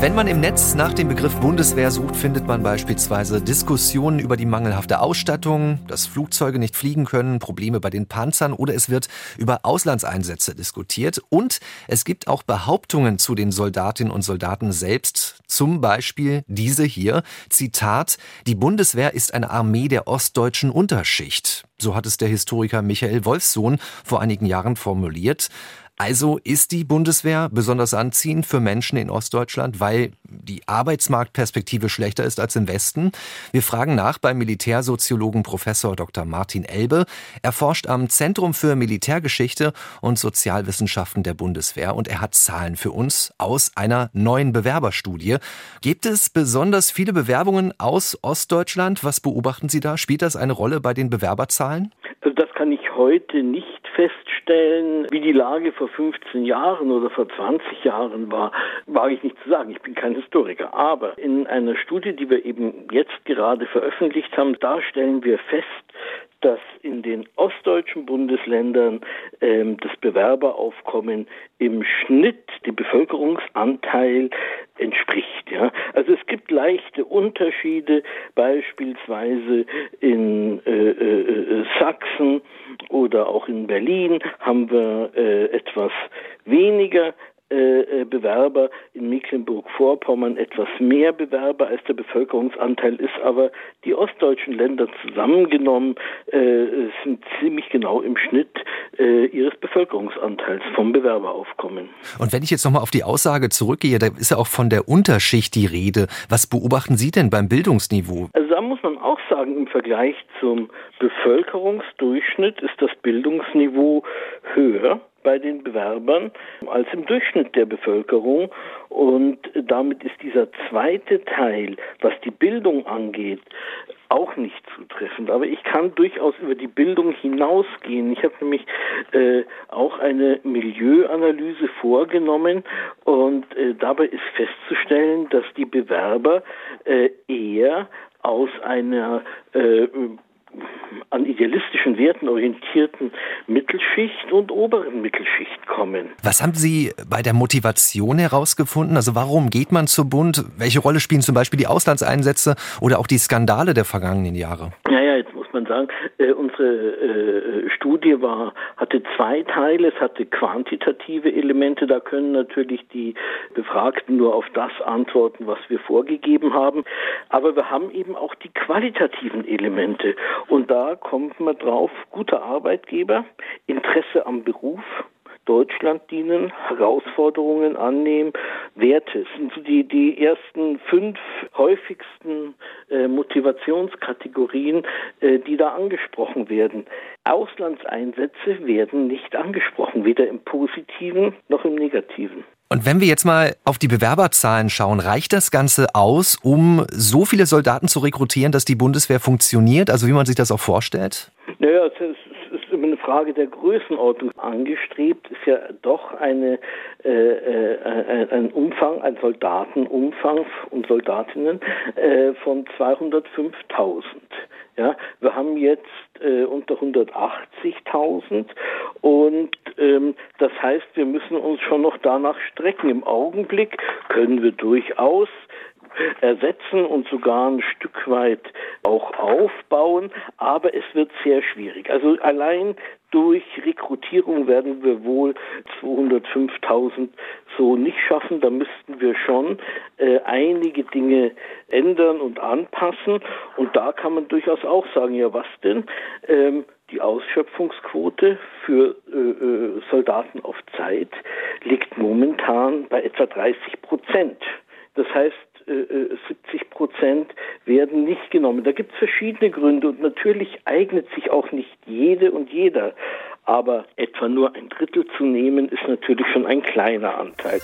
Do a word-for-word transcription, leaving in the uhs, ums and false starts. Wenn man im Netz nach dem Begriff Bundeswehr sucht, findet man beispielsweise Diskussionen über die mangelhafte Ausstattung, dass Flugzeuge nicht fliegen können, Probleme bei den Panzern oder es wird über Auslandseinsätze diskutiert. Und es gibt auch Behauptungen zu den Soldatinnen und Soldaten selbst, zum Beispiel diese hier, Zitat, die Bundeswehr ist eine Armee der ostdeutschen Unterschicht. So hat es der Historiker Michael Wolfsohn vor einigen Jahren formuliert. Also ist die Bundeswehr besonders anziehend für Menschen in Ostdeutschland, weil die Arbeitsmarktperspektive schlechter ist als im Westen? Wir fragen nach beim Militärsoziologen Professor Doktor Martin Elbe. Er forscht am Zentrum für Militärgeschichte und Sozialwissenschaften der Bundeswehr und er hat Zahlen für uns aus einer neuen Bewerberstudie. Gibt es besonders viele Bewerbungen aus Ostdeutschland? Was beobachten Sie da? Spielt das eine Rolle bei den Bewerberzahlen? Also das kann ich heute nicht feststellen, wie die Lage vor fünfzehn Jahren oder vor zwanzig Jahren war, wage ich nicht zu sagen. Ich bin kein Historiker. Aber in einer Studie, die wir eben jetzt gerade veröffentlicht haben, da stellen wir fest, dass in den ostdeutschen Bundesländern ähm, das Bewerberaufkommen im Schnitt dem Bevölkerungsanteil entspricht. Ja? Also es gibt leichte Unterschiede, beispielsweise in äh, äh, Sachsen oder auch in Berlin haben wir äh, etwas weniger Bewerber, in Mecklenburg-Vorpommern etwas mehr Bewerber als der Bevölkerungsanteil ist, aber die ostdeutschen Länder zusammengenommen äh, sind ziemlich genau im Schnitt äh, ihres Bevölkerungsanteils vom Bewerberaufkommen. Und wenn ich jetzt nochmal auf die Aussage zurückgehe, da ist ja auch von der Unterschicht die Rede. Was beobachten Sie denn beim Bildungsniveau? Also da muss man auch sagen, im Vergleich zum Bevölkerungsdurchschnitt ist das Bildungsniveau höher bei den Bewerbern als im Durchschnitt der Bevölkerung. Und damit ist dieser zweite Teil, was die Bildung angeht, auch nicht zutreffend. Aber ich kann durchaus über die Bildung hinausgehen. Ich habe nämlich äh, auch eine Milieuanalyse vorgenommen und äh, dabei ist festzustellen, dass die Bewerber äh, eher aus einer äh, an idealistischen Werten orientierten Mittelschicht und oberen Mittelschicht kommen. Was haben Sie bei der Motivation herausgefunden? Also warum geht man zum Bund? Welche Rolle spielen zum Beispiel die Auslandseinsätze oder auch die Skandale der vergangenen Jahre? Naja, jetzt muss man sagen, äh, unsere äh, Studie war, hatte zwei Teile. Es hatte quantitative Elemente. Da können natürlich die Befragten nur auf das antworten, was wir vorgegeben haben. Aber wir haben eben auch die qualitativen Elemente. Und da kommt man drauf, guter Arbeitgeber, Interesse am Beruf, Deutschland dienen, Herausforderungen annehmen, Werte. Das sind so die, die ersten fünf häufigsten äh, Motivationskategorien, äh, die da angesprochen werden. Auslandseinsätze werden nicht angesprochen, weder im Positiven noch im Negativen. Und wenn wir jetzt mal auf die Bewerberzahlen schauen, reicht das Ganze aus, um so viele Soldaten zu rekrutieren, dass die Bundeswehr funktioniert, also wie man sich das auch vorstellt? Naja, es ist immer eine Frage der Größenordnung. Angestrebt ist ja doch eine, äh, äh, ein Umfang, ein Soldatenumfang und Soldatinnen äh, von zweihundertfünftausend. Ja, wir haben jetzt äh, unter hundertachtzigtausend und ähm, das heißt, wir müssen uns schon noch danach strecken. Im Augenblick können wir durchaus ersetzen und sogar ein Stück weit auch aufbauen, aber es wird sehr schwierig. Also allein durch Rekrutierung werden wir wohl zweihundertfünftausend so nicht schaffen. Da müssten wir schon äh, einige Dinge ändern und anpassen. Und da kann man durchaus auch sagen, ja was denn? Ähm, die Ausschöpfungsquote für äh, Soldaten auf Zeit liegt momentan bei etwa dreißig Prozent. Das heißt, siebzig Prozent werden nicht genommen. Da gibt es verschiedene Gründe und natürlich eignet sich auch nicht jede und jeder. Aber etwa nur ein Drittel zu nehmen, ist natürlich schon ein kleiner Anteil.